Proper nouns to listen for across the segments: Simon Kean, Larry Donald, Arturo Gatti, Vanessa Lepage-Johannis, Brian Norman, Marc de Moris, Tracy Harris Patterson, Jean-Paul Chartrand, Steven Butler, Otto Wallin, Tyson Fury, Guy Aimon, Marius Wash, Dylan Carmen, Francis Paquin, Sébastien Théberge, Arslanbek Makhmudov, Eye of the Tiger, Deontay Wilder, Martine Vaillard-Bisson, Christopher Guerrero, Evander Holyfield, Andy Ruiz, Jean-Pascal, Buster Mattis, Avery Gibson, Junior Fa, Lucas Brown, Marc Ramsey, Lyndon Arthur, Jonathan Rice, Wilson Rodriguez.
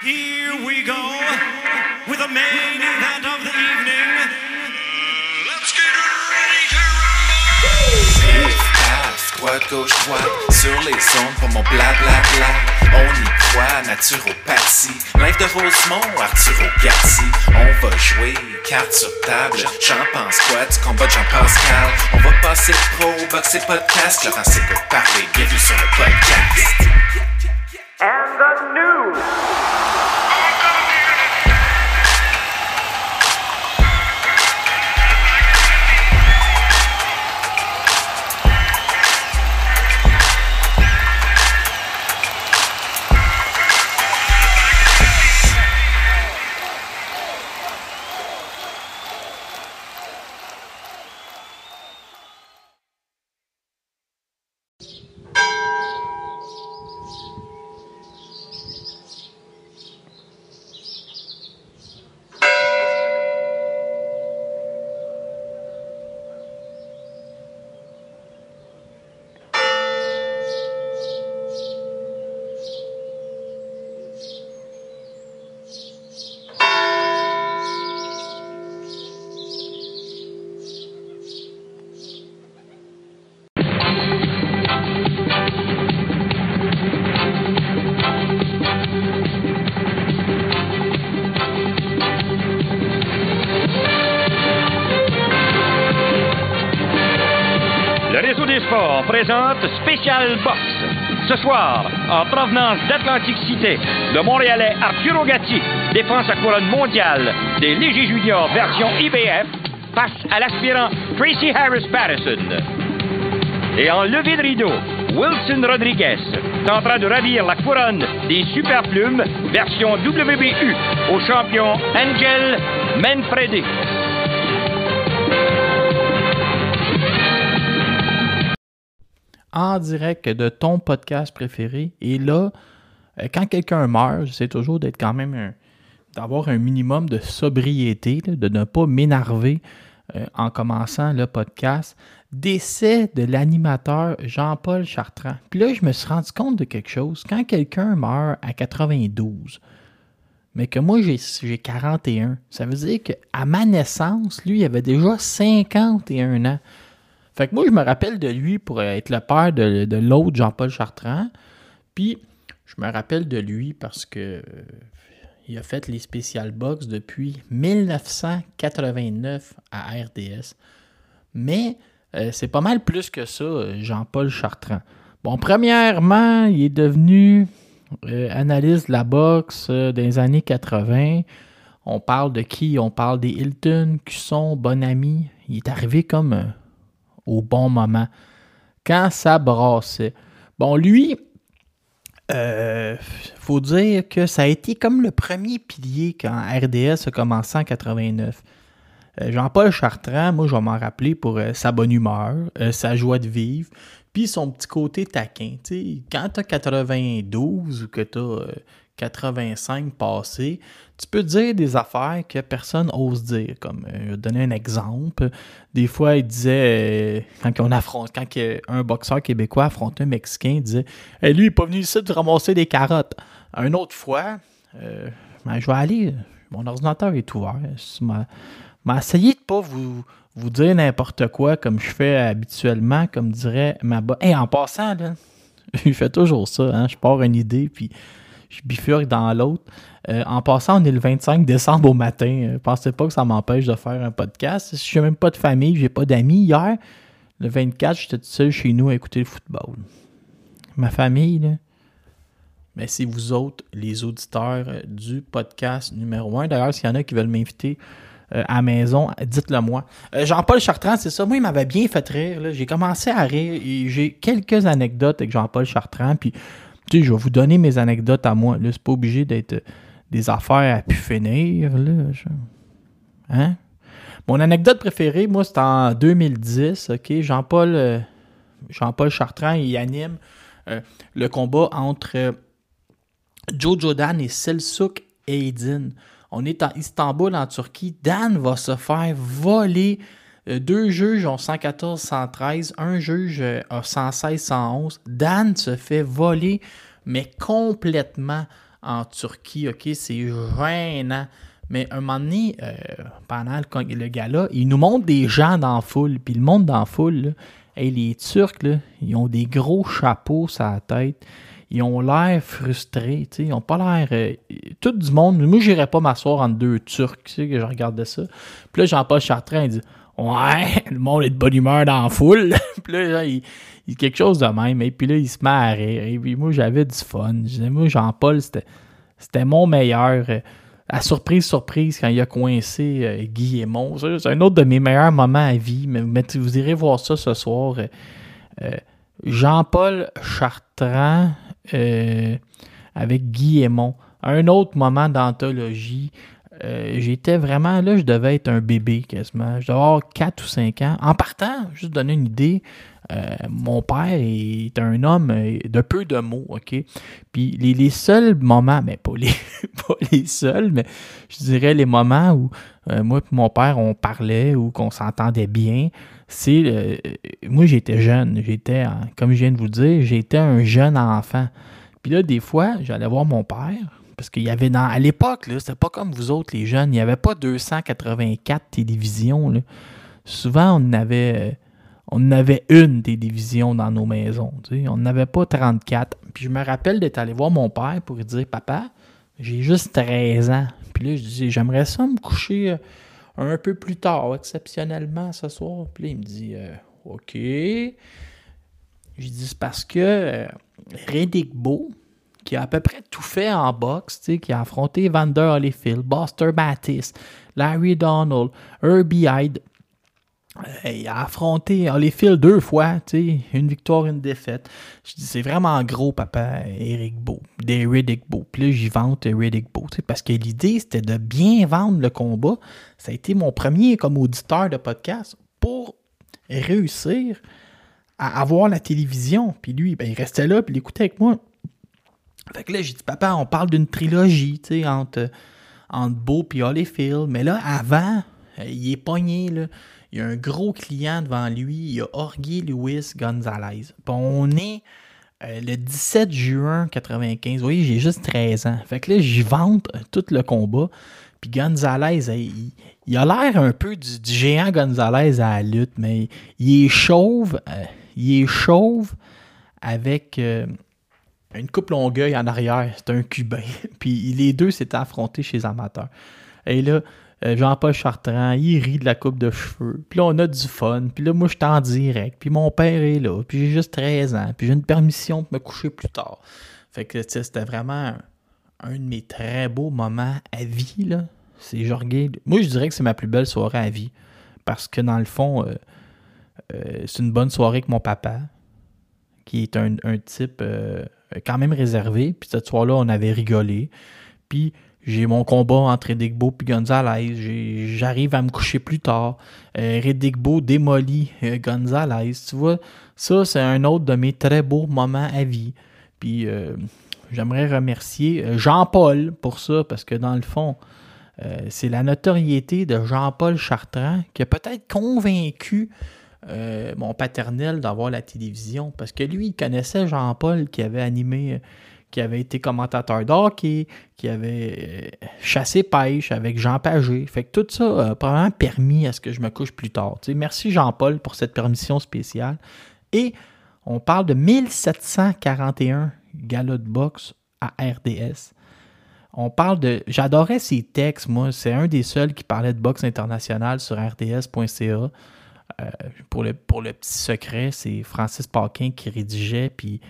Here we go with the main event of the evening. Let's get ready to rumble. Paf, droite, gauche, droite, sur les ondes pour mon blablabla. On y croit, naturopathie. Live de Rosemont, Arturo Gatti. On va jouer, carte sur table. J'en pense quoi du combat de Jean-Pascal? On va passer pro, boxer podcast. Laurent s'écoute parler, bienvenue sur le podcast. And the news. Présente Spécial Boxe. Ce soir, en provenance d'Atlantic City, le Montréalais Arturo Gatti défend sa couronne mondiale des légers juniors version IBF face à l'aspirant Tracy Harris Patterson. Et en levée de rideau, Wilson Rodriguez tentera de ravir la couronne des Superplumes version WBU au champion Angel Manfredi. En direct de ton podcast préféré. Et là, quand quelqu'un meurt, j'essaie toujours d'être quand même d'avoir un minimum de sobriété, là, de ne pas m'énerver en commençant le podcast. Décès de l'animateur Jean-Paul Chartrand. Puis là, je me suis rendu compte de quelque chose. Quand quelqu'un meurt à 92, mais que moi, j'ai 41, ça veut dire qu'à ma naissance, lui, il avait déjà 51 ans. Fait que moi, je me rappelle de lui pour être le père de l'autre Jean-Paul Chartrand. Puis, je me rappelle de lui parce que il a fait les spécial box depuis 1989 à RDS. Mais c'est pas mal plus que ça, Jean-Paul Chartrand. Bon, premièrement, il est devenu analyste de la boxe dans les années 80. On parle de qui? On parle des Hilton, Cusson, Bonami. Il est arrivé comme... au bon moment, quand ça brassait. Bon, lui, faut dire que ça a été comme le premier pilier quand RDS a commencé en 89. Jean-Paul Chartrand, moi, je vais m'en rappeler pour sa bonne humeur, sa joie de vivre, puis son petit côté taquin. T'sais, quand tu as 92 ou que tu as 85 passé, tu peux dire des affaires que personne n'ose dire. Comme, je vais te donner un exemple. Des fois, il disait, quand un boxeur québécois affrontait un Mexicain, il disait hey, « Lui, il n'est pas venu ici de ramasser des carottes. » Une autre fois, je vais aller, mon ordinateur est ouvert. Mais essayez de ne pas vous dire n'importe quoi comme je fais habituellement, comme dirait ma boss. Hey, en passant, là, il fait toujours ça. Hein? Je pars une idée, puis... je bifurque dans l'autre. En passant, on est le 25 décembre au matin. Pensez pas que ça m'empêche de faire un podcast. Je n'ai même pas de famille, j'ai pas d'amis. Hier, le 24, j'étais tout seul chez nous à écouter le football. Ma famille, là. Mais c'est vous autres, les auditeurs du podcast numéro 1. D'ailleurs, s'il y en a qui veulent m'inviter à la maison, dites-le moi. Jean-Paul Chartrand, c'est ça. Moi, il m'avait bien fait rire. Là. J'ai commencé à rire. Et j'ai quelques anecdotes avec Jean-Paul Chartrand. Puis, tu sais, je vais vous donner mes anecdotes à moi. Là, c'est pas obligé d'être des affaires à pu finir. Là. Hein? Mon anecdote préférée, moi, c'est en 2010. Okay? Jean-Paul Chartrand, il anime le combat entre Joe Jordan et Selçuk Aydin. On est à Istanbul, en Turquie. Dan va se faire voler. Deux juges ont 114-113, un juge a 116-111. Dan se fait voler, mais complètement en Turquie, ok, c'est gênant. Mais un moment donné, pendant le gala, ils nous montrent des gens dans la foule. Puis le monde dans la foule, là, hey, les Turcs, là, ils ont des gros chapeaux sur la tête. Ils ont l'air frustrés. T'sais, ils n'ont pas l'air... tout du monde... Moi, j'irais pas m'asseoir entre deux Turcs. Tu sais, que je regardais ça. Puis là, Jean-Paul Chartrand, il dit « Ouais, le monde est de bonne humeur dans la foule. » Puis là, genre, il quelque chose de même. Et puis là, il se met à rire. Et puis moi, j'avais du fun. Je disais, moi, Jean-Paul, c'était mon meilleur... à surprise, surprise, quand il a coincé Guy Aimon. C'est un autre de mes meilleurs moments à vie, mais vous irez voir ça ce soir. Jean-Paul Chartrand avec Guy Aimon. Un autre moment d'anthologie. J'étais vraiment... Là, je devais être un bébé quasiment. Je devais avoir 4 ou 5 ans. En partant, juste donner une idée... mon père est un homme de peu de mots, ok? Puis les seuls moments, mais pas les seuls, mais je dirais les moments où moi et mon père, on parlait ou qu'on s'entendait bien, c'est... moi, j'étais jeune. Comme je viens de vous dire, j'étais un jeune enfant. Puis là, des fois, j'allais voir mon père, parce qu'il y avait à l'époque, là, c'était pas comme vous autres, les jeunes, il n'y avait pas 284 télévisions, là. Souvent, on avait une télévision dans nos maisons. Tu sais. On n'avait pas 34. Puis je me rappelle d'être allé voir mon père pour lui dire « Papa, j'ai juste 13 ans. » Puis là, je disais « J'aimerais ça me coucher un peu plus tard, exceptionnellement, ce soir. » Puis là, il me dit « OK. » J'ai dit « C'est parce que Frédéric Beau, qui a à peu près tout fait en boxe, tu sais, qui a affronté Evander Holyfield, Buster Mattis, Larry Donald, Herbie Hyde, il a affronté Holyfield 2 fois, une victoire, une défaite. Je dis, c'est vraiment gros, papa, Eric Beau, des Riddick Beau. Puis là, j'y vante Riddick Beau, parce que l'idée, c'était de bien vendre le combat. Ça a été mon premier comme auditeur de podcast pour réussir à avoir la télévision. Puis lui, il restait là, puis il écoutait avec moi. Fait que là, j'ai dit, papa, on parle d'une trilogie, entre Beau et Holyfield. Mais là, avant, il est pogné, là. Il y a un gros client devant lui, il y a Jorge Luis González. Bon, on est le 17 juin 1995. Vous voyez, j'ai juste 13 ans. Fait que là, j'y vante tout le combat. Puis González, il a l'air un peu du géant González à la lutte, mais il est chauve. Il est chauve avec une coupe longueuil en arrière. C'est un Cubain. Puis les deux s'étaient affrontés chez les amateurs. Et là... Jean-Paul Chartrand, il rit de la coupe de cheveux. Puis là, on a du fun. Puis là, moi, je suis en direct. Puis mon père est là. Puis j'ai juste 13 ans. Puis j'ai une permission de me coucher plus tard. Fait que, tu sais, c'était vraiment un de mes très beaux moments à vie, là. C'est Jorge. Moi, je dirais que c'est ma plus belle soirée à vie. Parce que, dans le fond, c'est une bonne soirée avec mon papa, qui est un type quand même réservé. Puis cette soirée-là, on avait rigolé. Puis... j'ai mon combat entre Riddick Beau et González. J'arrive à me coucher plus tard. Riddick Beau démolit González. Tu vois, ça, c'est un autre de mes très beaux moments à vie. Puis, j'aimerais remercier Jean-Paul pour ça, parce que dans le fond, c'est la notoriété de Jean-Paul Chartrand qui a peut-être convaincu mon paternel d'avoir la télévision. Parce que lui, il connaissait Jean-Paul qui avait animé... qui avait été commentateur d'hockey, qui avait chassé pêche avec Jean Pagé. Fait que tout ça a probablement permis à ce que je me couche plus tard. T'sais, merci Jean-Paul pour cette permission spéciale. Et on parle de 1741 galas de boxe à RDS. On parle de... J'adorais ces textes, moi. C'est un des seuls qui parlait de boxe internationale sur rds.ca. Pour le petit secret, c'est Francis Paquin qui rédigeait, puis...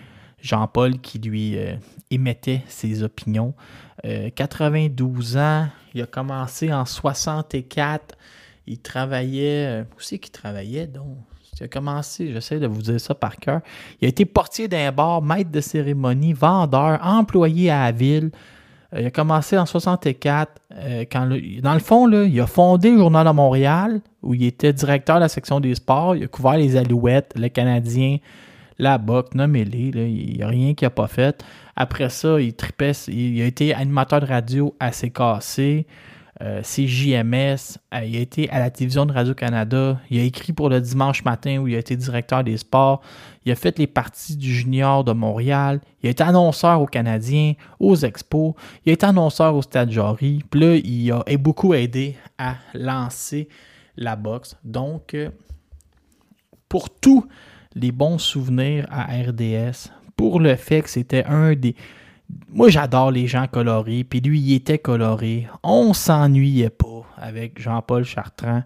Jean-Paul qui lui émettait ses opinions. 92 ans, il a commencé en 64. Il travaillait... où c'est qu'il travaillait, donc? Il a commencé, j'essaie de vous dire ça par cœur. Il a été portier d'un bar, maître de cérémonie, vendeur, employé à la ville. Il a commencé en 64. Dans le fond, là, il a fondé le Journal de Montréal, où il était directeur de la section des sports. Il a couvert les Alouettes, le Canadien... la boxe, nommez-les, il n'y a rien qu'il n'a pas fait. Après ça, il tripait, il a été animateur de radio à CKC. CJMS, il a été à la télévision de Radio-Canada, il a écrit pour le dimanche matin où il a été directeur des sports, il a fait les parties du junior de Montréal, il a été annonceur aux Canadiens, aux Expos, il a été annonceur au Stade Jory, puis là, il a beaucoup aidé à lancer la boxe. Donc, pour tous les bons souvenirs à RDS, pour le fait que c'était un des... Moi, j'adore les gens colorés, puis lui, il était coloré. On s'ennuyait pas avec Jean-Paul Chartrand.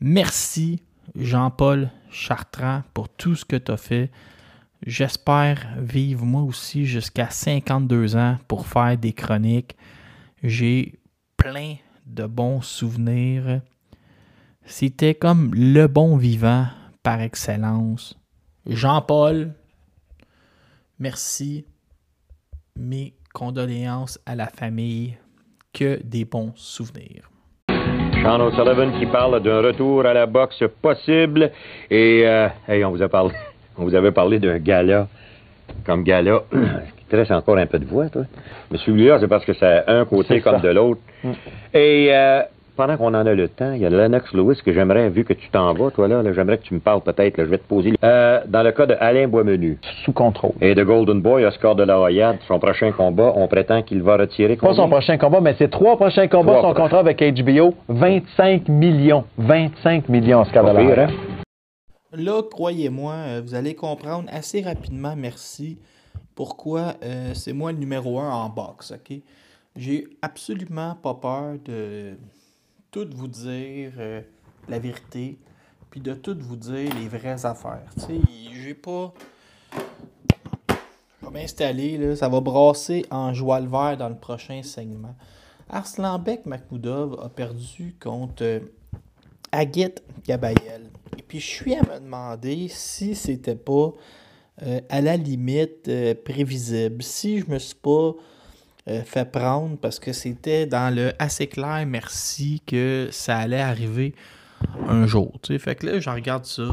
Merci, Jean-Paul Chartrand, pour tout ce que tu as fait. J'espère vivre moi aussi jusqu'à 52 ans pour faire des chroniques. J'ai plein de bons souvenirs. C'était comme le bon vivant par excellence. Jean-Paul, merci. Mes condoléances à la famille, que des bons souvenirs. Sean O'Sullivan qui parle d'un retour à la boxe possible et hey, on vous avait parlé d'un gala comme gala. Tu laisses encore un peu de voix, toi. Mais celui-là, c'est parce que c'est un côté c'est comme ça. De l'autre. Et pendant qu'on en a le temps, il y a Lennox Lewis que j'aimerais, vu que tu t'en vas, toi là, j'aimerais que tu me parles peut-être, là, je vais te poser. Dans le cas de Alain Boismenu. Sous contrôle. Et de Golden Boy, Oscar de la Hoyade, son prochain combat, on prétend qu'il va retirer. Pas son prochain combat, mais ses trois prochains combats, son contrat avec HBO, 25 millions. 25 millions, Oscar de la Hoyade. Là, croyez-moi, vous allez comprendre assez rapidement, merci, pourquoi c'est moi le numéro 1 en boxe, ok? J'ai absolument pas peur de... tout vous dire la vérité, puis de tout vous dire les vraies affaires. Tu sais, j'ai pas... Je vais m'installer, là, ça va brasser en joie le vert dans le prochain segment. Arslanbek Makhmudov a perdu contre Agit Kabayev. Et puis, je suis à me demander si c'était pas à la limite prévisible, si je me suis pas... fait prendre parce que c'était dans le assez clair merci que ça allait arriver un jour. Tu sais. Fait que là, je regarde ça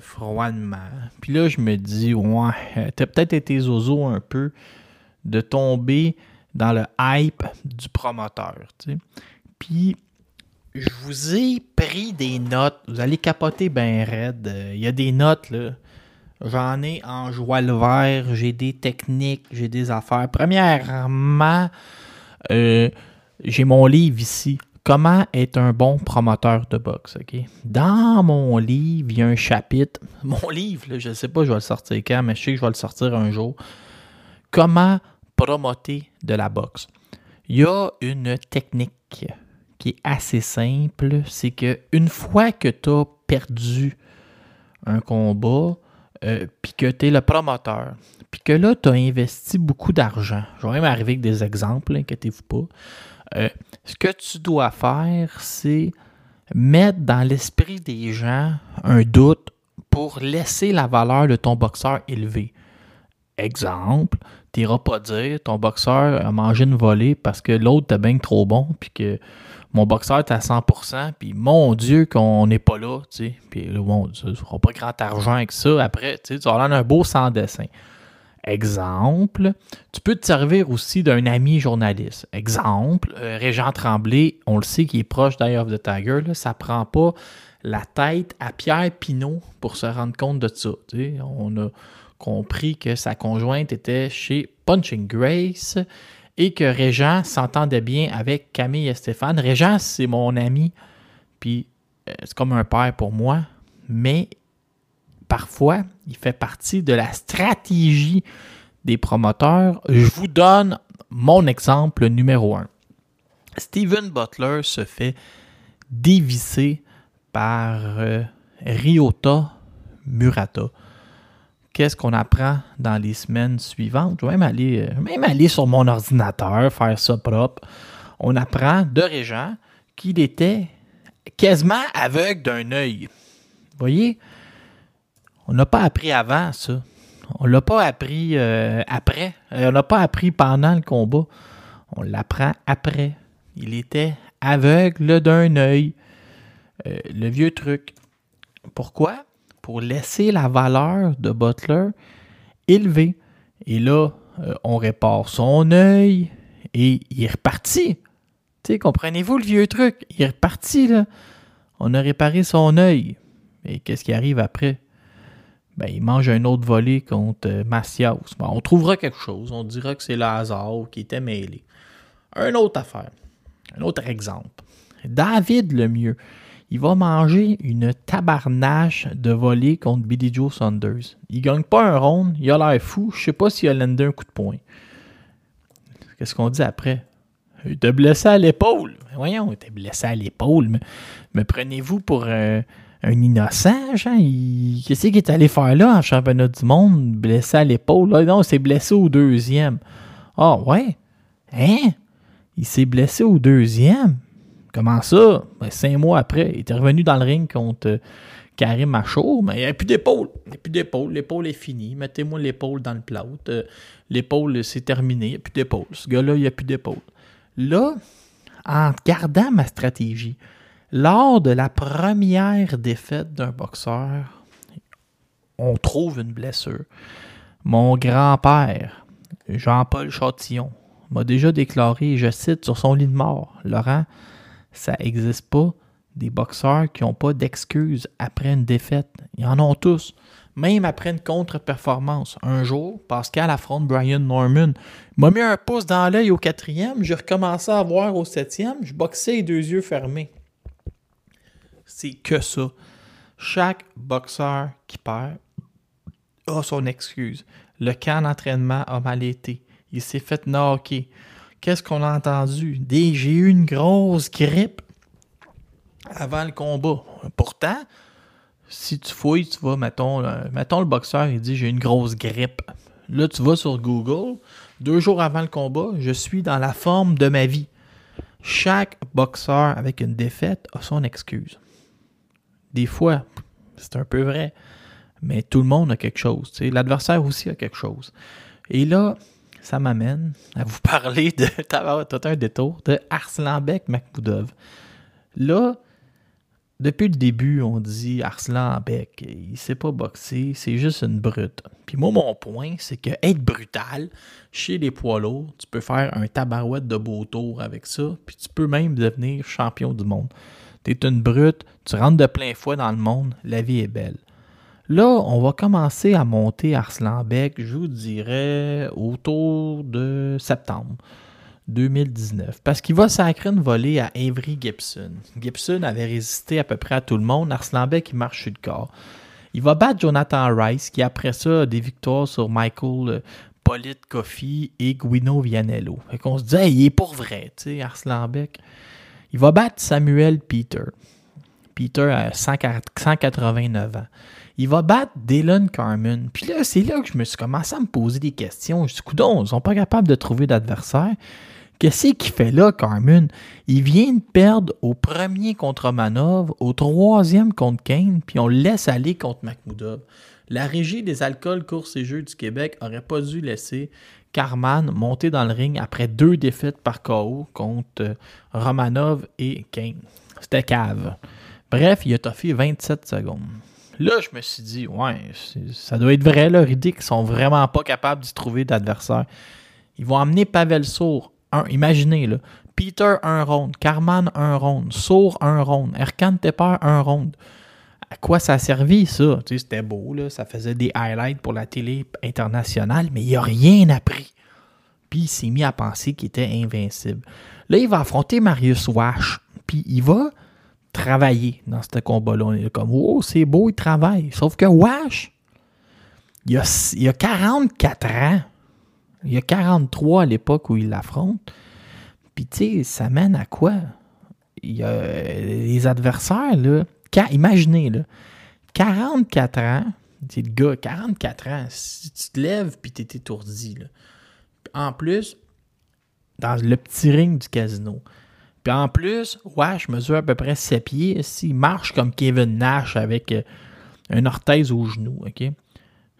froidement. Puis là, je me dis, ouais, t'as peut-être été zozo un peu de tomber dans le hype du promoteur. Tu sais. Puis, je vous ai pris des notes. Vous allez capoter ben raide. Il y a des notes, là. J'en ai en joie le vert, j'ai des techniques, j'ai des affaires. Premièrement, j'ai mon livre ici, « Comment être un bon promoteur de boxe okay? ». Dans mon livre, il y a un chapitre. Mon livre, là, je ne sais pas je vais le sortir quand, mais je sais que je vais le sortir un jour. « Comment promoter de la boxe ». Il y a une technique qui est assez simple, c'est qu'une fois que tu as perdu un combat, puis que tu es le promoteur, puis que là, tu as investi beaucoup d'argent. Je vais même arriver avec des exemples, inquiétez-vous pas. Ce que tu dois faire, c'est mettre dans l'esprit des gens un doute pour laisser la valeur de ton boxeur élevée. Exemple, tu n'iras pas dire ton boxeur a mangé une volée parce que l'autre t'a bien trop bon, puis que mon boxeur t'as 100%, puis mon Dieu qu'on n'est pas là, tu sais. Puis là, mon Dieu, tu feras pas grand argent avec ça. Après, tu sais, tu vas avoir un beau sans dessin. Exemple, tu peux te servir aussi d'un ami journaliste. Exemple, Réjean Tremblay, on le sait qu'il est proche d'Eye of the Tiger, là, ça prend pas la tête à Pierre Pinault pour se rendre compte de ça. Tu sais, on a compris que sa conjointe était chez Punching Grace et que Réjean s'entendait bien avec Camille et Stéphane. Réjean, c'est mon ami, puis c'est comme un père pour moi, mais parfois, il fait partie de la stratégie des promoteurs. Je vous donne mon exemple numéro 1. Steven Butler se fait dévisser par Ryota Murata. Qu'est-ce qu'on apprend dans les semaines suivantes? Je vais même aller sur mon ordinateur, faire ça propre. On apprend de Réjean qu'il était quasiment aveugle d'un œil. Vous voyez? On n'a pas appris avant ça. On ne l'a pas appris après. On n'a pas appris pendant le combat. On l'apprend après. Il était aveugle d'un œil. Le vieux truc. Pourquoi? Pour laisser la valeur de Butler élevée. Et là, on répare son œil et il est reparti. Tu sais, comprenez-vous le vieux truc? Il est reparti, là. On a réparé son œil. Et qu'est-ce qui arrive après? Ben, il mange un autre volet contre Macias. Bon, on trouvera quelque chose. On dira que c'est le hasard qui était mêlé. Une autre affaire. Un autre exemple. David Lemieux. Il va manger une tabarnache de volée contre Billy Joe Saunders. Il gagne pas un round, il a l'air fou. Je sais pas s'il a landé un coup de poing. Qu'est-ce qu'on dit après? Il t'a blessé à l'épaule. Voyons, il t'a blessé à l'épaule. Mais prenez-vous pour un innocent, Jean? Qu'est-ce qu'il est allé faire là en championnat du monde? Blessé à l'épaule? Ah, non, il s'est blessé au deuxième. Ah ouais? Hein? Il s'est blessé au deuxième? Comment ça? Ben, 5 mois après, il était revenu dans le ring contre Karim Macho, mais il n'y avait plus d'épaule. Il n'y a plus d'épaule. L'épaule est finie. Mettez-moi l'épaule dans le plâtre. L'épaule, c'est terminé. Il n'y a plus d'épaule. Ce gars-là, il n'y a plus d'épaule. Là, en gardant ma stratégie, lors de la première défaite d'un boxeur, on trouve une blessure. Mon grand-père, Jean-Paul Chartrand, m'a déjà déclaré, je cite, sur son lit de mort, « Laurent, ça n'existe pas des boxeurs qui n'ont pas d'excuses après une défaite. Ils en ont tous. Même après une contre-performance. Un jour, Pascal affronte Brian Norman. Il m'a mis un pouce dans l'œil au 4e. J'ai recommencé à voir au 7e. Je boxais les 2 yeux fermés. » C'est que ça. Chaque boxeur qui perd a son excuse. Le camp d'entraînement a mal été. Il s'est fait knocker. Qu'est-ce qu'on a entendu? J'ai eu une grosse grippe avant le combat. Pourtant, si tu fouilles, tu vas, mettons le boxeur, il dit « j'ai une grosse grippe ». Là, tu vas sur Google, 2 jours avant le combat, je suis dans la forme de ma vie. Chaque boxeur avec une défaite a son excuse. Des fois, c'est un peu vrai, mais tout le monde a quelque chose. Tu sais, l'adversaire aussi a quelque chose. Et là, ça m'amène à vous parler de Arslanbek Makhmudov. Là, depuis le début, on dit Arslanbek, il ne sait pas boxer, c'est juste une brute. Puis moi, mon point, c'est que être brutal, chez les poids lourds, tu peux faire un tabarouette de beau tour avec ça, puis tu peux même devenir champion du monde. T'es une brute, tu rentres de plein fouet dans le monde, la vie est belle. Là, on va commencer à monter Arslanbek, je vous dirais, autour de septembre 2019. Parce qu'il va sacrer une volée à Avery Gibson. Gibson avait résisté à peu près à tout le monde. Arslanbek, il marche sur le corps. Il va battre Jonathan Rice, qui après ça a des victoires sur Michael Polite Coffey et Guino Vianello. Fait qu'on se dit, hey, il est pour vrai, tu sais, Arslanbek. Il va battre Samuel Peter. Peter a 189 ans. Il va battre Dylan Carmen. Puis là, c'est là que je me suis commencé à me poser des questions. Je me suis dit, coudonc, ils sont pas capables de trouver d'adversaire. Qu'est-ce qu'il fait là, Carmen? Il vient de perdre au premier contre Romanov, au 3e contre Kane, puis on le laisse aller contre Makhmudov. La Régie des alcools, courses et jeux du Québec n'aurait pas dû laisser Carman monter dans le ring après 2 défaites par KO contre Romanov et Kane. C'était cave. Bref, il a toffé 27 secondes. Là, je me suis dit, ouais, ça doit être vrai, leur idée qu'ils sont vraiment pas capables d'y trouver d'adversaire. Ils vont amener Pavel Sour, imaginez, là, Peter, 1 round, Carman, 1 round, Sour, 1 round, Erkan Teper, 1 round. À quoi ça a servi, ça? Tu sais, c'était beau, là, ça faisait des highlights pour la télé internationale, mais il n'a rien appris. Puis il s'est mis à penser qu'il était invincible. Là, il va affronter Marius Wash, puis il va travailler dans ce combat-là. On est comme, oh, c'est beau, il travaille. Sauf que Wash, il a 44 ans. Il a 43 à l'époque où il l'affronte. Puis, tu sais, ça mène à quoi? Les adversaires, là, imaginez, là, 44 ans, c'est le gars, 44 ans, si tu te lèves puis t'es étourdi, là. En plus, dans le petit ring du casino. Puis en plus, Wash mesure à peu près 7 pieds. S'il marche comme Kevin Nash avec une orthèse au genou, OK?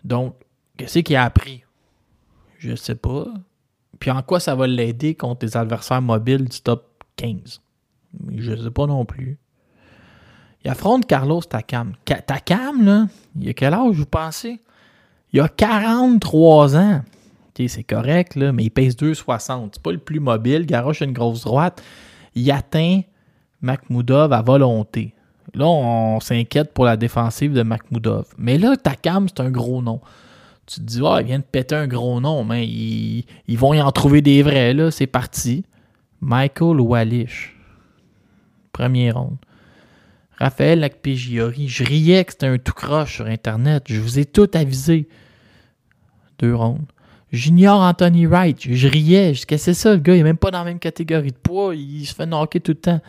Donc, qu'est-ce qu'il a appris? Je sais pas. Puis en quoi ça va l'aider contre les adversaires mobiles du top 15? Je sais pas non plus. Il affronte Carlos Takam. Takam, là, il a quel âge, vous pensez? Il a 43 ans. OK, c'est correct, là, mais il pèse 2,60. C'est pas le plus mobile. Garoche une grosse droite. il atteint Makhmudov à volonté. Là, on s'inquiète pour la défensive de Makhmudov. Mais là, Takam, c'est un gros nom. Tu te dis, oh, il vient de péter un gros nom, mais ils vont y en trouver des vrais, là, c'est parti. Michael Wallish, première ronde. Raphaël Lakpégiori, je riais que c'était un tout croche sur Internet, je vous ai tout avisé. Deux rondes. Junior Anthony Wright, je riais, je dis, c'est ça, le gars, il n'est même pas dans la même catégorie de poids, il se fait knocker tout le temps.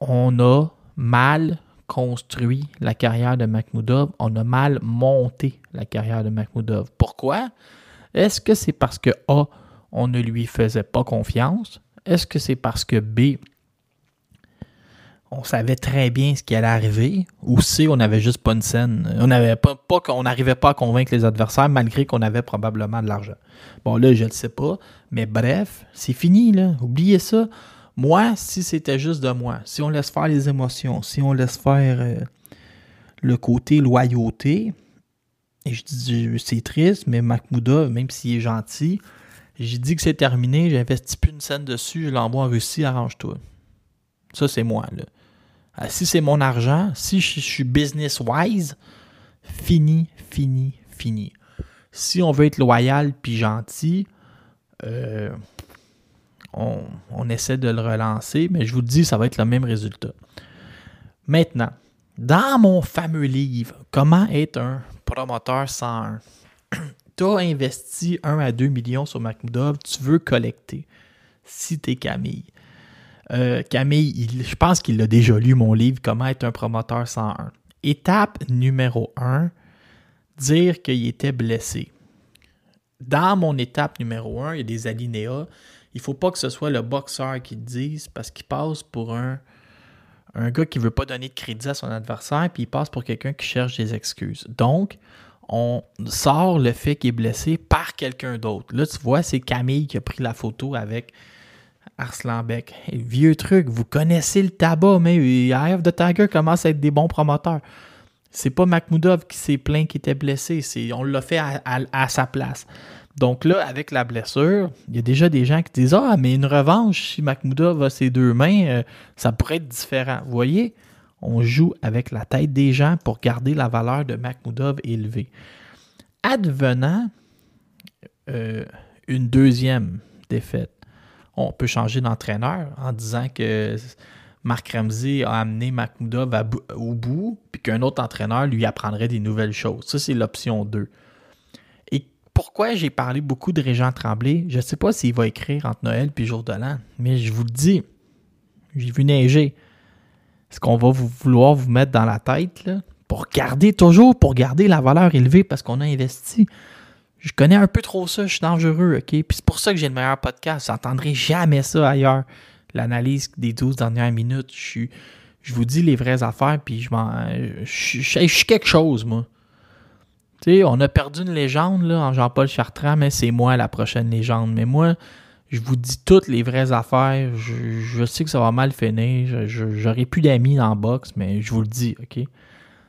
On a mal construit la carrière de Makhmudov, on a mal monté la carrière de Makhmudov. Pourquoi? Est-ce que c'est parce que A, on ne lui faisait pas confiance? Est-ce que c'est parce que B, on savait très bien ce qui allait arriver? Ou C, on n'avait juste pas une scène? On n'avait pas qu'on n'arrivait pas à convaincre les adversaires malgré qu'on avait probablement de l'argent. Bon, là, je ne le sais pas. Mais bref, c'est fini, là. Oubliez ça. Moi, si c'était juste de moi, si on laisse faire les émotions, si on laisse faire le côté loyauté, et je dis c'est triste, mais Makhmudov, même s'il est gentil, j'ai dit que c'est terminé, j'investis plus une scène dessus, je l'envoie en Russie, arrange-toi. Ça, c'est moi, là. Alors, si c'est mon argent, si je suis business-wise, fini. Si on veut être loyal puis gentil, on essaie de le relancer, mais je vous dis, ça va être le même résultat. Maintenant, dans mon fameux livre, Comment être un promoteur 101, tu as investi 1 à 2 millions sur Makhmudov, tu veux collecter, si tu es Camille. Camille, je pense qu'il a déjà lu mon livre, Comment être un promoteur 101. Étape numéro 1, dire qu'il était blessé. Dans mon étape numéro 1, il y a des alinéas. Il ne faut pas que ce soit le boxeur qui le dise parce qu'il passe pour un gars qui ne veut pas donner de crédit à son adversaire, puis il passe pour quelqu'un qui cherche des excuses. Donc, on sort le fait qu'il est blessé par quelqu'un d'autre. Là, tu vois, c'est Camille qui a pris la photo avec Arslanbek. Hey, vieux truc, vous connaissez le tabac, mais Eye of the Tiger commence à être des bons promoteurs. C'est pas Makhmudov qui s'est plaint qu'il était blessé. On l'a fait à sa place. Donc là, avec la blessure, il y a déjà des gens qui disent « Ah, mais une revanche, si Makhmudov a ses deux mains, ça pourrait être différent. » Vous voyez? On joue avec la tête des gens pour garder la valeur de Makhmudov élevée. Advenant une deuxième défaite, on peut changer d'entraîneur en disant que Marc Ramsey a amené Makhmudov au bout puis qu'un autre entraîneur lui apprendrait des nouvelles choses. Ça, c'est l'option 2. Et pourquoi j'ai parlé beaucoup de Réjean Tremblay? Je ne sais pas s'il va écrire entre Noël puis Jour de l'An, mais je vous le dis, j'ai vu neiger. Est-ce qu'on va vouloir vous mettre dans la tête là, pour garder la valeur élevée parce qu'on a investi? Je connais un peu trop ça, je suis dangereux, OK? Puis c'est pour ça que j'ai le meilleur podcast. Vous n'entendrez jamais ça ailleurs, l'analyse des 12 dernières minutes. Je vous dis les vraies affaires, puis je suis quelque chose, moi. Tu sais, on a perdu une légende là, en Jean-Paul Chartrand, mais c'est moi la prochaine légende. Mais moi, je vous dis toutes les vraies affaires. Je sais que ça va mal finir. J'aurai plus d'amis dans la boxe, mais je vous le dis, OK?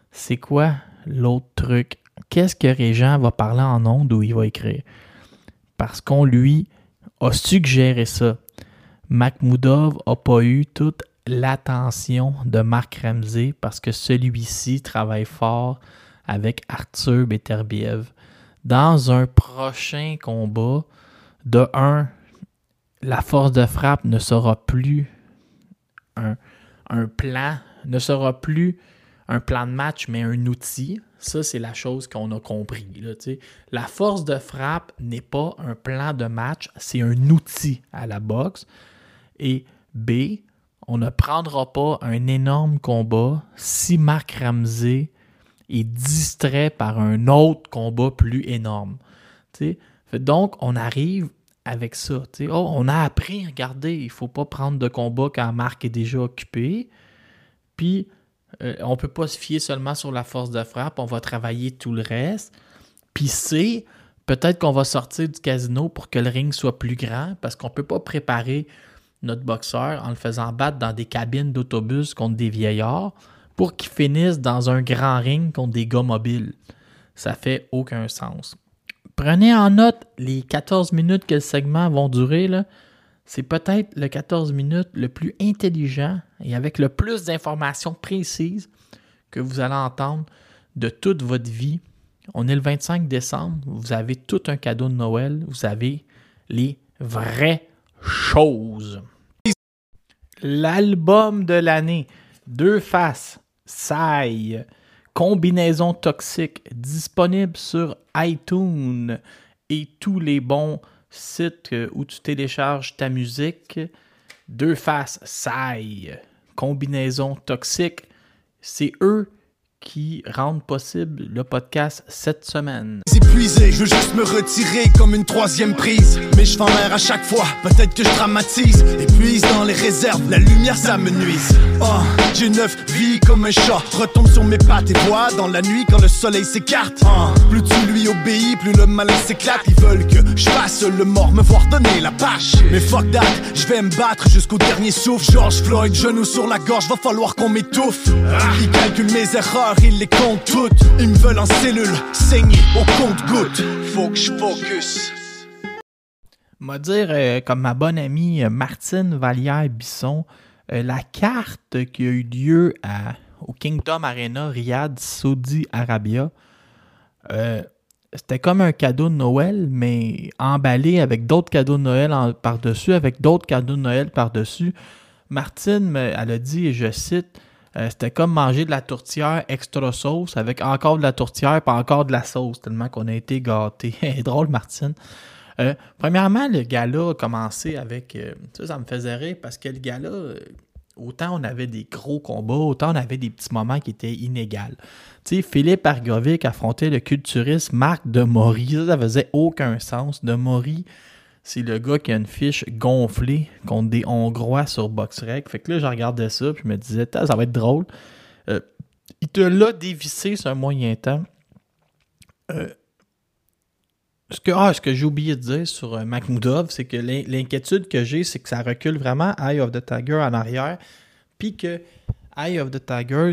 C'est quoi l'autre truc? Qu'est-ce que Réjean va parler en ondes ou il va écrire? Parce qu'on lui a suggéré ça. Makhmudov n'a pas eu toute l'attention de Marc Ramsey parce que celui-ci travaille fort avec Arthur Beterbiev. Dans un prochain combat, de 1, la force de frappe ne sera plus un plan de match, mais un outil. Ça, c'est la chose qu'on a compris. Là, t'sais. La force de frappe n'est pas un plan de match, c'est un outil à la boxe. Et B, on ne prendra pas un énorme combat si Marc Ramsey est distrait par un autre combat plus énorme. T'sais. Donc, on arrive avec ça. Oh, on a appris, regardez, il ne faut pas prendre de combat quand Marc est déjà occupé. Puis, on ne peut pas se fier seulement sur la force de frappe, on va travailler tout le reste. Puis C, peut-être qu'on va sortir du casino pour que le ring soit plus grand, parce qu'on ne peut pas préparer notre boxeur en le faisant battre dans des cabines d'autobus contre des vieillards pour qu'il finisse dans un grand ring contre des gars mobiles. Ça ne fait aucun sens. Prenez en note les 14 minutes que le segment vont durer. Là. c'est peut-être le 14 minutes le plus intelligent et avec le plus d'informations précises que vous allez entendre de toute votre vie. On est le 25 décembre, vous avez tout un cadeau de Noël, vous avez les vraies choses. L'album de l'année, Deux Faces, Saï, Combinaison Toxique, disponible sur iTunes et tous les bons sites où tu télécharges ta musique. Deux Faces, Saï, Combinaison Toxique, c'est eux qui rendent possible le podcast cette semaine. Épuisé, je veux juste me retirer comme une troisième prise. Mais je fais mer à chaque fois, peut-être que je dramatise. Épuise dans les réserves, la lumière ça me nuise. Oh, j'ai 9 vies comme un chat. Retombe sur mes pattes et vois dans la nuit quand le soleil s'écarte. Oh, plus tu lui obéis, plus le malin s'éclate. Ils veulent que je fasse le mort, me voir donner la pâche. Mais fuck that, je vais me battre jusqu'au dernier souffle. George Floyd, genou sur la gorge, va falloir qu'on m'étouffe. Ils calculent mes erreurs, ils les comptent toutes. Ils me veulent en cellule, saigner au compte-gouttes. Faut que je focus. M'a dire, comme ma bonne amie Martine Vallière-Bisson, la carte qui a eu lieu au Kingdom Arena, Riyad, Saudi Arabia, c'était comme un cadeau de Noël, mais emballé avec d'autres cadeaux de Noël par-dessus, avec d'autres cadeaux de Noël par-dessus. Martine, elle a dit, et je cite, c'était comme manger de la tourtière extra sauce avec encore de la tourtière et encore de la sauce, tellement qu'on a été gâtés. Drôle, Martine. Premièrement, le gala a commencé avec... ça me faisait rire parce que le gala, autant on avait des gros combats, autant on avait des petits moments qui étaient inégaux. Tu sais, Philippe Hrgović affrontait le culturiste Marc de Moris. Ça faisait aucun sens. De Moris, c'est le gars qui a une fiche gonflée contre des Hongrois sur BoxRec. Fait que là, je regardais ça, puis je me disais, ça va être drôle. Il te l'a dévissé sur un moyen temps. Ce que j'ai oublié de dire sur Makhmudov, c'est que l'inquiétude que j'ai, c'est que ça recule vraiment Eye of the Tiger en arrière, puis que Eye of the Tiger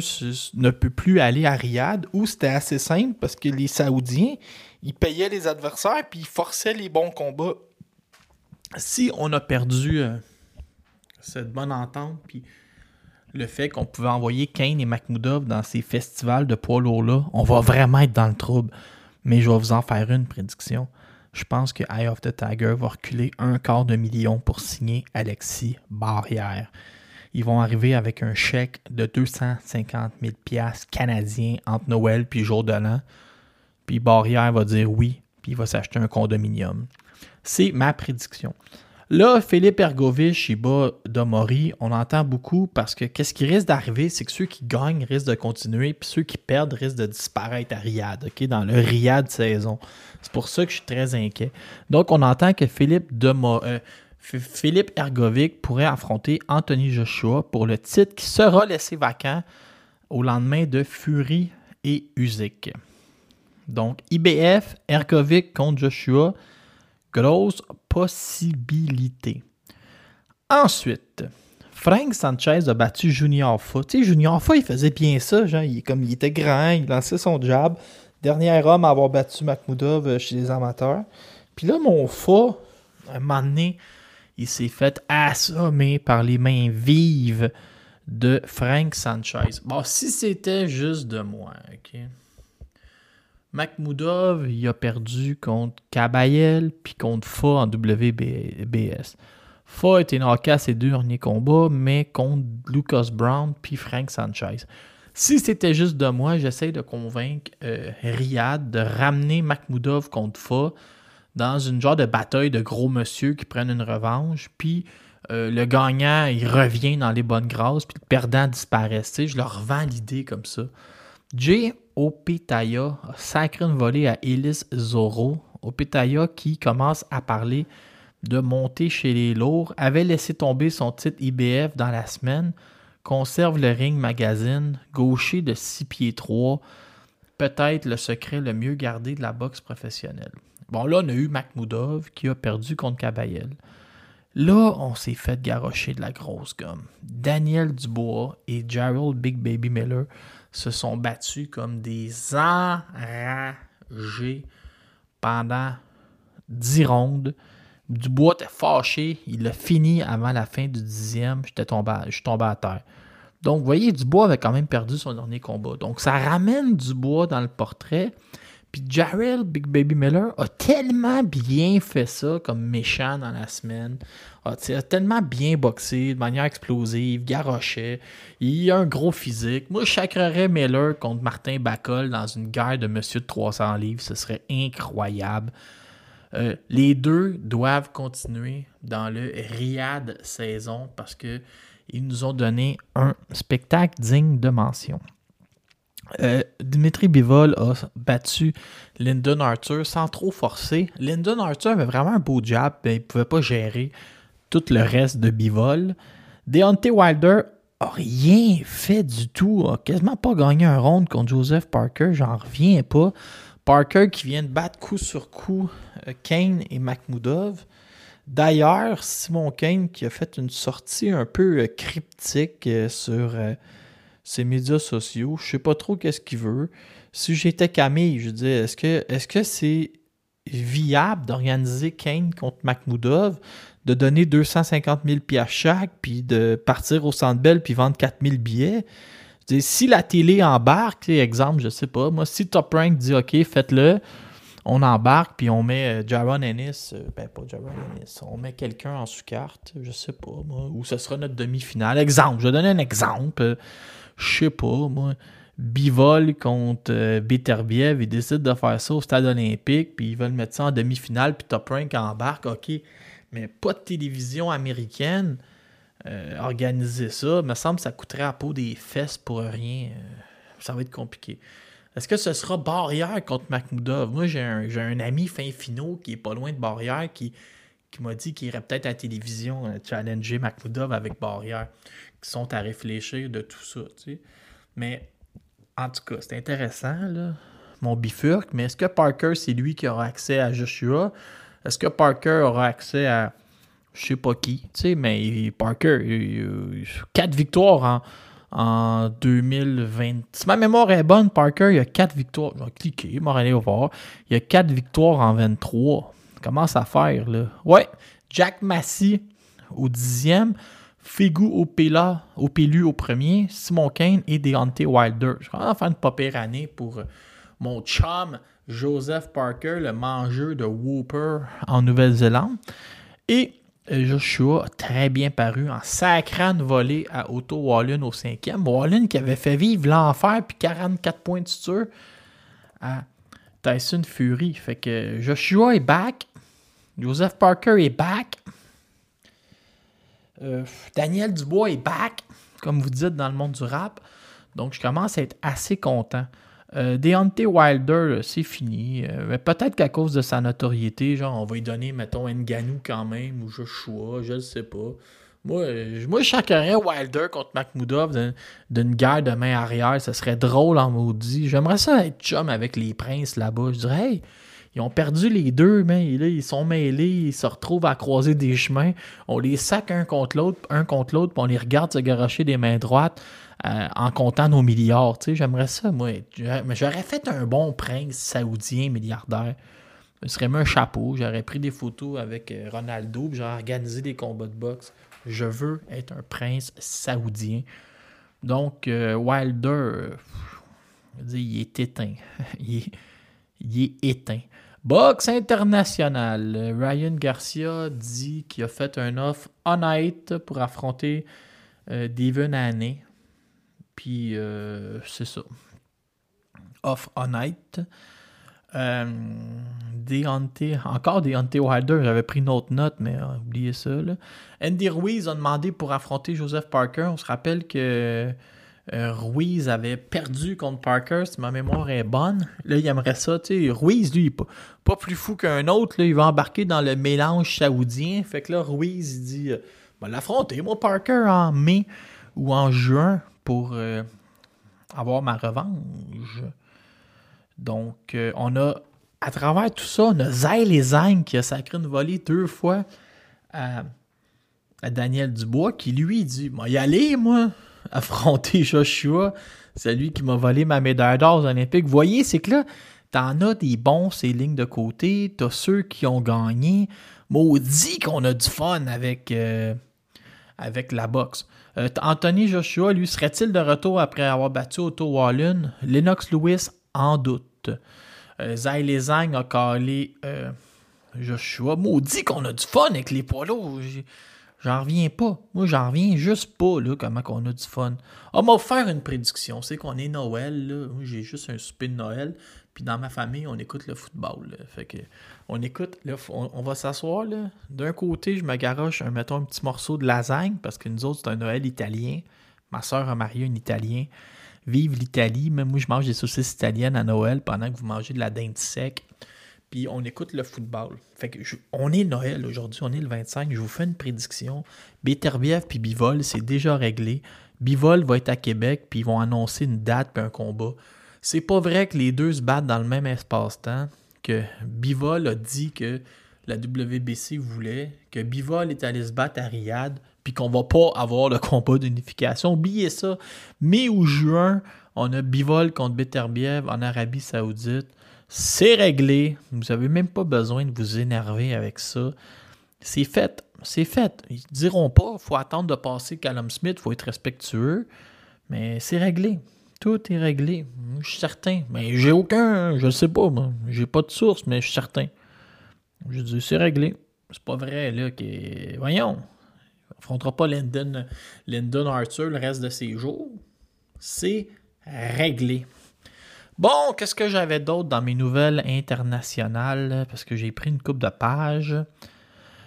ne peut plus aller à Riyad, où c'était assez simple, parce que les Saoudiens, ils payaient les adversaires, puis ils forçaient les bons combats. Si on a perdu cette bonne entente, puis le fait qu'on pouvait envoyer Kane et Makhmudov dans ces festivals de poids lourds-là, on va vraiment être dans le trouble. Mais je vais vous en faire une prédiction. Je pense que Eye of the Tiger va reculer $250,000 pour signer Alexis Barrière. Ils vont arriver avec un chèque de $250,000 canadiens entre Noël puis jour de l'an. Puis Barrière va dire oui, puis il va s'acheter un condominium. C'est ma prédiction. Là, Philippe Hrgović, il bat de Moris. On entend beaucoup parce que qu'est-ce qui risque d'arriver, c'est que ceux qui gagnent risquent de continuer puis ceux qui perdent risquent de disparaître à Riyad, okay, dans le Riyad saison. C'est pour ça que je suis très inquiet. Donc, on entend que Philippe Hrgović pourrait affronter Anthony Joshua pour le titre qui sera laissé vacant au lendemain de Fury et Usyk. Donc, IBF, Hrgović contre Joshua. Grosse possibilité. Ensuite, Frank Sanchez a battu Junior Fa. Tu sais, Junior Fa, il faisait bien ça. Genre, il était grand, il lançait son jab. Dernier homme à avoir battu Makhmudov chez les amateurs. Puis là, mon Fa, à un moment donné, il s'est fait assommer par les mains vives de Frank Sanchez. Bon, si c'était juste de moi, OK? Makhmudov, il a perdu contre Kabayev puis contre Fa en WBS. Fa a été knocké à ses deux derniers combats, mais contre Lucas Brown puis Frank Sanchez. Si c'était juste de moi, j'essaie de convaincre Riyad de ramener Makhmudov contre Fa dans une genre de bataille de gros monsieur qui prennent une revanche, puis le gagnant, il revient dans les bonnes grâces, puis le perdant disparaît. T'sais, je leur vends l'idée comme ça. Opitaya sacre une volée à Ellis Zorro. Opitaya qui commence à parler de monter chez les lourds, avait laissé tomber son titre IBF dans la semaine, conserve le Ring Magazine, gaucher de 6'3", peut-être le secret le mieux gardé de la boxe professionnelle. Bon, là, on a eu Makhmudov qui a perdu contre Kabayev. Là, on s'est fait garrocher de la grosse gomme. Daniel Dubois et Jarrell Big Baby Miller se sont battus comme des enragés pendant 10 rondes. Dubois était fâché. Il l'a fini avant la fin du 10e. Je suis tombé à terre. Donc, vous voyez, Dubois avait quand même perdu son dernier combat. Donc, ça ramène Dubois dans le portrait. Puis Jarrell Big Baby Miller a tellement bien fait ça comme méchant dans la semaine. A tellement bien boxé, de manière explosive, garochait. Il a un gros physique. Moi, je sacrerais Miller contre Martin Bacol dans une guerre de monsieur de 300 livres. Ce serait incroyable. Les deux doivent continuer dans le Riyad saison parce qu'ils nous ont donné un spectacle digne de mention. Dmitry Bivol a battu Lyndon Arthur sans trop forcer. Lyndon Arthur avait vraiment un beau jab, mais il ne pouvait pas gérer tout le reste de Bivol. Deontay Wilder n'a rien fait du tout, n'a quasiment pas gagné un round contre Joseph Parker, j'en reviens pas. Parker qui vient de battre coup sur coup Kean et Makhmudov. D'ailleurs, Simon Kean qui a fait une sortie un peu cryptique sur... ses médias sociaux, je ne sais pas trop qu'est-ce qu'il veut. Si j'étais Camille, je disais, est-ce que c'est viable d'organiser Kean contre Makhmudov, de donner 250 000 piastres chaque, puis de partir au Centre Bell puis vendre 4 000 billets? Je dis, si la télé embarque, exemple, je ne sais pas, moi, si Top Rank dit « OK, faites-le », on embarque puis on met Jaron Ennis, pas Jaron Ennis, on met quelqu'un en sous-carte, je ne sais pas, moi, ou ce sera notre demi-finale. Exemple, je vais donner un exemple. Je sais pas, moi, Bivol contre Beterbiev, ils décident de faire ça au stade olympique, puis ils veulent mettre ça en demi-finale, puis Top Rank embarque, OK, mais pas de télévision américaine, organiser ça, me semble que ça coûterait à peau des fesses pour rien, ça va être compliqué. Est-ce que ce sera Barrière contre Makhmudov? Moi, j'ai un ami fin finot qui est pas loin de Barrière, qui m'a dit qu'il irait peut-être à la télévision challenger Makhmudov avec Barrière, qui sont à réfléchir de tout ça, tu sais. Mais, en tout cas, c'est intéressant, là, mon bifurque, mais est-ce que Parker, c'est lui qui aura accès à Joshua? Est-ce que Parker aura accès à je sais pas qui, tu sais, mais Parker, il 4 victoires en 2020. Si ma mémoire est bonne, Parker, il a 4 victoires. Je vais cliquer, je vais aller voir. Il a 4 victoires en 23. Commence à faire, là. Ouais, Jack Massey au 10e, Figu Opelu au 1er, Simon Kean et Deontay Wilder. Je vais vraiment faire une pas pire année pour mon chum Joseph Parker, le mangeur de Whopper en Nouvelle-Zélande. Et Joshua a très bien paru en sacrant de volée à Otto Wallin au 5e. Wallin qui avait fait vivre l'enfer puis 44 points de suture à Tyson Fury. Fait que Joshua est back. Joseph Parker est back. Daniel Dubois est back, comme vous dites dans le monde du rap. Donc, je commence à être assez content. Deontay Wilder, c'est fini. Mais peut-être qu'à cause de sa notoriété, genre on va lui donner, mettons, Ngannou quand même, ou Joshua, je ne sais pas. Moi, je sacrerais Wilder contre Makhmudov d'une guerre de main arrière. Ça serait drôle en maudit. J'aimerais ça être chum avec les princes là-bas. Je dirais, hey, ils ont perdu les deux, mais là, ils sont mêlés, ils se retrouvent à croiser des chemins. On les sac un contre l'autre, puis on les regarde se garocher des mains droites en comptant nos milliards. Tu sais, j'aimerais ça, moi. J'aurais fait un bon prince saoudien milliardaire. Je serais mis un chapeau, j'aurais pris des photos avec Ronaldo, puis j'aurais organisé des combats de boxe. Je veux être un prince saoudien. Donc, Wilder, il est éteint. Il est éteint. Boxe internationale. Ryan Garcia dit qu'il a fait un offre honnête pour affronter Devin Haney. Puis, c'est ça. Offre honnête. Deontay Wilder, j'avais pris une autre note, mais oubliez ça, là. Andy Ruiz a demandé pour affronter Joseph Parker. On se rappelle que Ruiz avait perdu contre Parker, si ma mémoire est bonne. Là, il aimerait ça, tu sais. Ruiz, lui, il n'est pas plus fou qu'un autre, là. Il va embarquer dans le mélange saoudien. Fait que là, Ruiz, il dit « l'affronter, moi, Parker, en mai ou en juin pour avoir ma revanche. » Donc, on a, à travers tout ça, on a Zay qui a sacré une volée 2 fois à Daniel Dubois, qui lui dit « y aller, moi, affronter Joshua, c'est lui qui m'a volé ma médaille d'or aux Olympiques. » Vous voyez, c'est que là, t'en as des bons, ces lignes de côté, t'as ceux qui ont gagné. Maudit qu'on a du fun avec la boxe. Anthony Joshua, lui, serait-il de retour après avoir battu Otto Wallin? Lennox Lewis, en doute. Zai Lezang a calé Joshua. Maudit qu'on a du fun avec les poids lourds. J'en reviens pas. Moi, j'en reviens juste pas, là, comment qu'on a du fun. On m'a offert une prédiction. C'est qu'on est Noël, là. Moi, j'ai juste un souper de Noël. Puis dans ma famille, on écoute le football, là. Fait que on écoute, là, on va s'asseoir, là. D'un côté, je me garoche, mettons, un petit morceau de lasagne, parce que nous autres, c'est un Noël italien. Ma soeur a marié un Italien. Vive l'Italie. Même moi, je mange des saucisses italiennes à Noël pendant que vous mangez de la dinde sec. Puis on écoute le football. Fait que on est Noël aujourd'hui, on est le 25. Je vous fais une prédiction. Beterbiev puis Bivol, c'est déjà réglé. Bivol va être à Québec, puis ils vont annoncer une date puis un combat. C'est pas vrai que les deux se battent dans le même espace-temps, que Bivol a dit que la WBC voulait, que Bivol est allé se battre à Riyad, puis qu'on va pas avoir le combat d'unification. Oubliez ça. Mai ou juin, on a Bivol contre Beterbiev en Arabie Saoudite. C'est réglé. Vous n'avez même pas besoin de vous énerver avec ça. C'est fait. C'est fait. Ils ne diront pas, il faut attendre de passer Callum Smith, il faut être respectueux. Mais c'est réglé. Tout est réglé. Je suis certain. Mais j'ai aucun, je ne sais pas. Moi. J'ai pas de source, mais je suis certain. Je dis, c'est réglé. C'est pas vrai, là. Que... Voyons. On n'affrontera pas Lyndon Arthur le reste de ses jours. C'est réglé. Bon, qu'est-ce que j'avais d'autre dans mes nouvelles internationales? Parce que j'ai pris une couple de pages.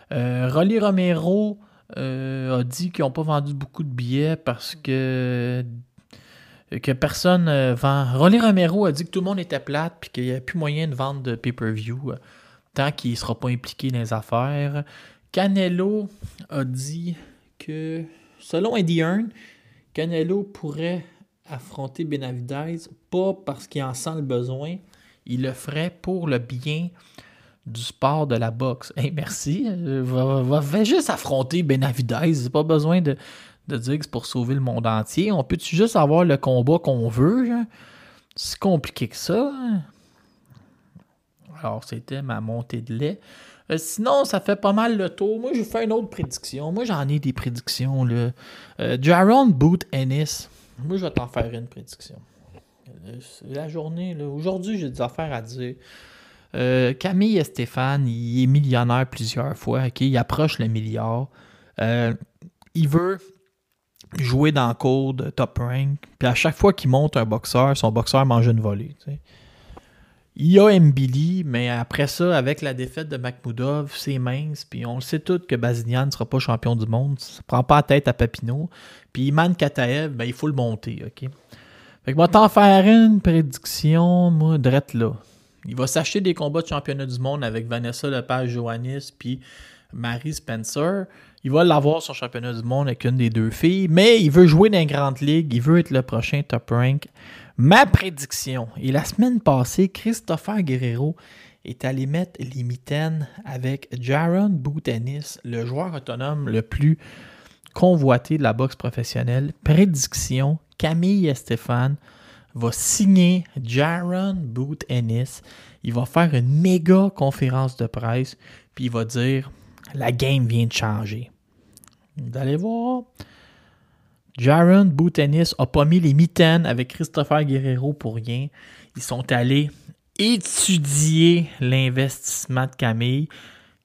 Rolly Romero a dit qu'ils n'ont pas vendu beaucoup de billets parce que personne vend. Rolly Romero a dit que tout le monde était plate et qu'il n'y avait plus moyen de vendre de pay-per-view tant qu'il ne sera pas impliqué dans les affaires. Canelo a dit que, selon Eddie Hearn, Canelo pourrait affronter Benavidez, pas parce qu'il en sent le besoin, il le ferait pour le bien du sport de la boxe. Hey, merci, va juste affronter Benavidez, c'est pas besoin de dire que c'est pour sauver le monde entier, on peut-tu juste avoir le combat qu'on veut, hein? C'est compliqué que ça. Hein? Alors, c'était ma montée de lait. Sinon, ça fait pas mal le tour. Moi, je vous fais une autre prédiction. Moi, j'en ai des prédictions, là. Jaron Boot Ennis. Moi, je vais t'en faire une prédiction. La journée, là, aujourd'hui, j'ai des affaires à dire. Camille et Stéphane, il est millionnaire plusieurs fois. Okay? Il approche le milliard. Il veut jouer dans le cours de Top Rank. Puis à chaque fois qu'il monte un boxeur, son boxeur mange une volée. T'sais. Il y a Mbili, mais après ça, avec la défaite de Makhmudov, c'est mince. Puis on le sait tous que Bazinian ne sera pas champion du monde. Ça ne prend pas la tête à Papineau. Puis Iman Kataev, ben, il faut le monter. OK? Fait que moi, t'en faire une prédiction, moi, drette là. Il va s'acheter des combats de championnat du monde avec Vanessa Lepage-Johannis puis Mary Spencer. Il va l'avoir sur le championnat du monde avec une des deux filles. Mais il veut jouer dans les grandes ligues. Il veut être le prochain Top Rank. Ma prédiction, et la semaine passée, Christopher Guerrero est allé mettre les mitaines avec Jaron Boot Ennis, le joueur autonome le plus convoité de la boxe professionnelle. Prédiction, Camille Stéphane va signer Jaron Boot Ennis. Il va faire une méga conférence de presse, puis il va dire « La game vient de changer ». Vous allez voir... Jaron Boot Ennis n'a pas mis les mitaines avec Christopher Guerrero pour rien. Ils sont allés étudier l'investissement de Camille.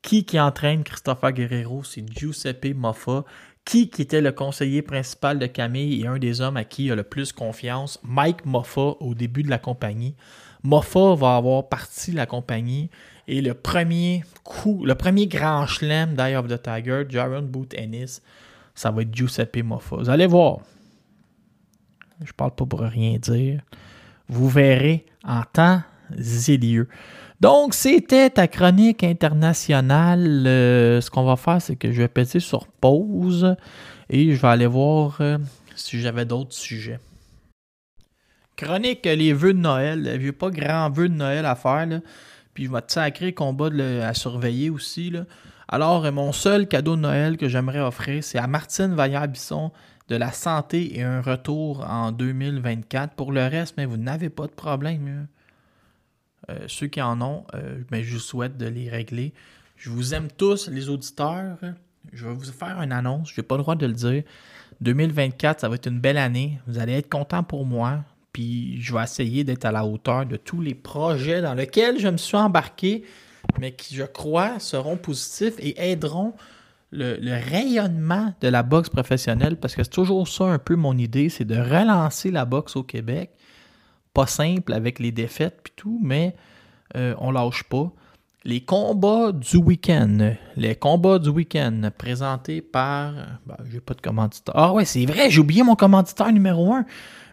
Qui entraîne Christopher Guerrero? C'est Giuseppe Moffa. Qui était le conseiller principal de Camille et un des hommes à qui il a le plus confiance? Mike Moffa, au début de la compagnie. Moffa va avoir parti de la compagnie et le premier grand chelem d'Eye of the Tiger, Jaron Boot Ennis, ça va être Giuseppe Moffa. Vous allez voir. Je parle pas pour rien dire. Vous verrez en temps et lieu. Donc, c'était ta chronique internationale. Ce qu'on va faire, c'est que je vais péter sur pause et je vais aller voir si j'avais d'autres sujets. Chronique, les vœux de Noël. Il n'y a pas grand vœu de Noël à faire, là. Puis je vais te sacrer combat à surveiller aussi, là. Alors, mon seul cadeau de Noël que j'aimerais offrir, c'est à Martine Vaillard-Bisson de la santé et un retour en 2024. Pour le reste, mais vous n'avez pas de problème. Ceux qui en ont, je vous souhaite de les régler. Je vous aime tous, les auditeurs. Je vais vous faire une annonce, je n'ai pas le droit de le dire. 2024, ça va être une belle année. Vous allez être contents pour moi. Puis je vais essayer d'être à la hauteur de tous les projets dans lesquels je me suis embarqué, mais qui, je crois, seront positifs et aideront le rayonnement de la boxe professionnelle, parce que c'est toujours ça un peu mon idée, c'est de relancer la boxe au Québec. Pas simple avec les défaites puis tout, mais on lâche pas. Les combats du week-end. Les combats du week-end présentés par... Ben, j'ai pas de commanditaire. Ah ouais, c'est vrai, j'ai oublié mon commanditaire numéro 1.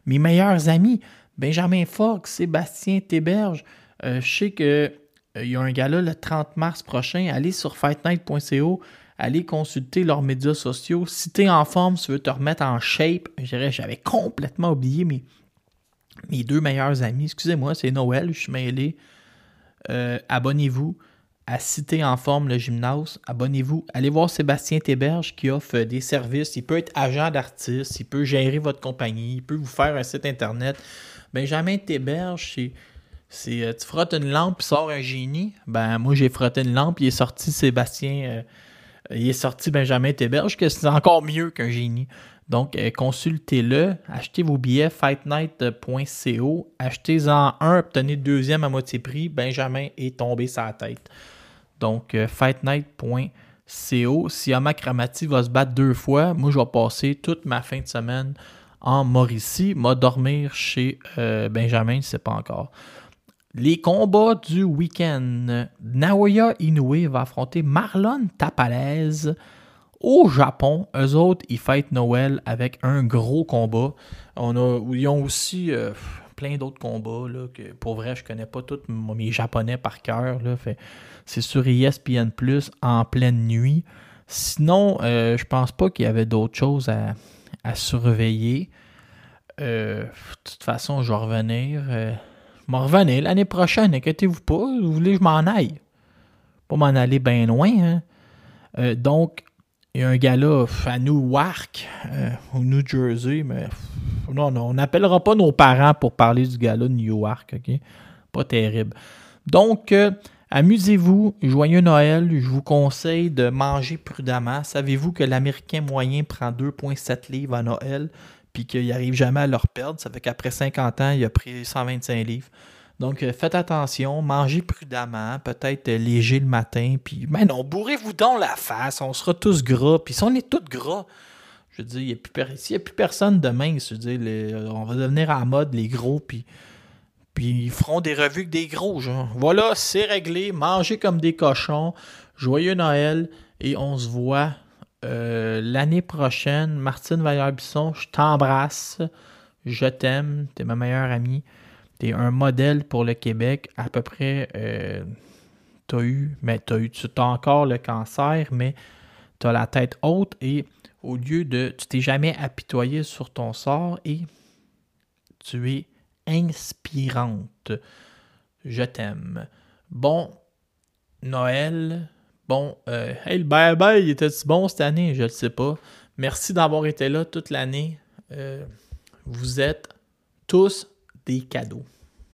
Mes meilleurs amis, Benjamin Fox, Sébastien Théberge. Je sais qu'il y a un gala le 30 mars prochain. Allez sur fightnight.co. Allez consulter leurs médias sociaux. Si t'es en forme, si tu veux te remettre en shape. J'avais complètement oublié mes deux meilleurs amis. Excusez-moi, c'est Noël, je suis mêlé. Abonnez-vous à Cité en forme le gymnase. Abonnez-vous. Allez voir Sébastien Théberge qui offre des services. Il peut être agent d'artiste, il peut gérer votre compagnie, il peut vous faire un site internet. Benjamin Théberge, c'est tu frottes une lampe, il sort un génie. Ben moi j'ai frotté une lampe, il est sorti Benjamin Théberge, que c'est encore mieux qu'un génie. Donc, consultez-le, achetez vos billets fightnight.co, achetez-en un, obtenez le deuxième à moitié prix, Benjamin est tombé sur la tête. Donc, fightnight.co, si Amak Ramati va se battre 2 fois, moi je vais passer toute ma fin de semaine en Mauricie, m'a dormir chez Benjamin, je ne sais pas encore. Les combats du week-end, Naoya Inoue va affronter Marlon Tapalez. Au Japon, eux autres, ils fêtent Noël avec un gros combat. Ils ont aussi plein d'autres combats. Là, que, pour vrai, je ne connais pas tous mes Japonais par cœur. C'est sur ESPN+, en pleine nuit. Sinon, je ne pense pas qu'il y avait d'autres choses à surveiller. De toute façon, je vais revenir. Je vais revenir l'année prochaine, inquiétez-vous pas. Vous voulez que je m'en aille? Pas m'en aller bien loin. Hein? Donc, il y a un gala à Newark, au New Jersey, mais non, on n'appellera pas nos parents pour parler du gala de Newark, ok? Pas terrible. Donc, amusez-vous, joyeux Noël, je vous conseille de manger prudemment. Savez-vous que l'Américain moyen prend 2,7 livres à Noël, puis qu'il n'arrive jamais à leur perdre? Ça fait qu'après 50 ans, il a pris 125 livres. Donc, faites attention, mangez prudemment, peut-être léger le matin, puis ben non, bourrez-vous donc la face, on sera tous gras, puis si on est tous gras, je veux dire, s'il n'y a plus personne demain, je veux dire, on va devenir à la mode, les gros, puis ils feront des revues avec des gros, genre. Voilà, c'est réglé, mangez comme des cochons, joyeux Noël, et on se voit l'année prochaine. Martine Vaillard-Bisson, je t'embrasse, je t'aime, t'es ma meilleure amie. T'es un modèle pour le Québec. À peu près, tu as encore le cancer, mais tu as la tête haute et au lieu de... Tu t'es jamais apitoyé sur ton sort et tu es inspirante. Je t'aime. Bon Noël. Bon... hey, le bébé, il était-tu bon cette année? Je le sais pas. Merci d'avoir été là toute l'année. Vous êtes tous... des cadeaux.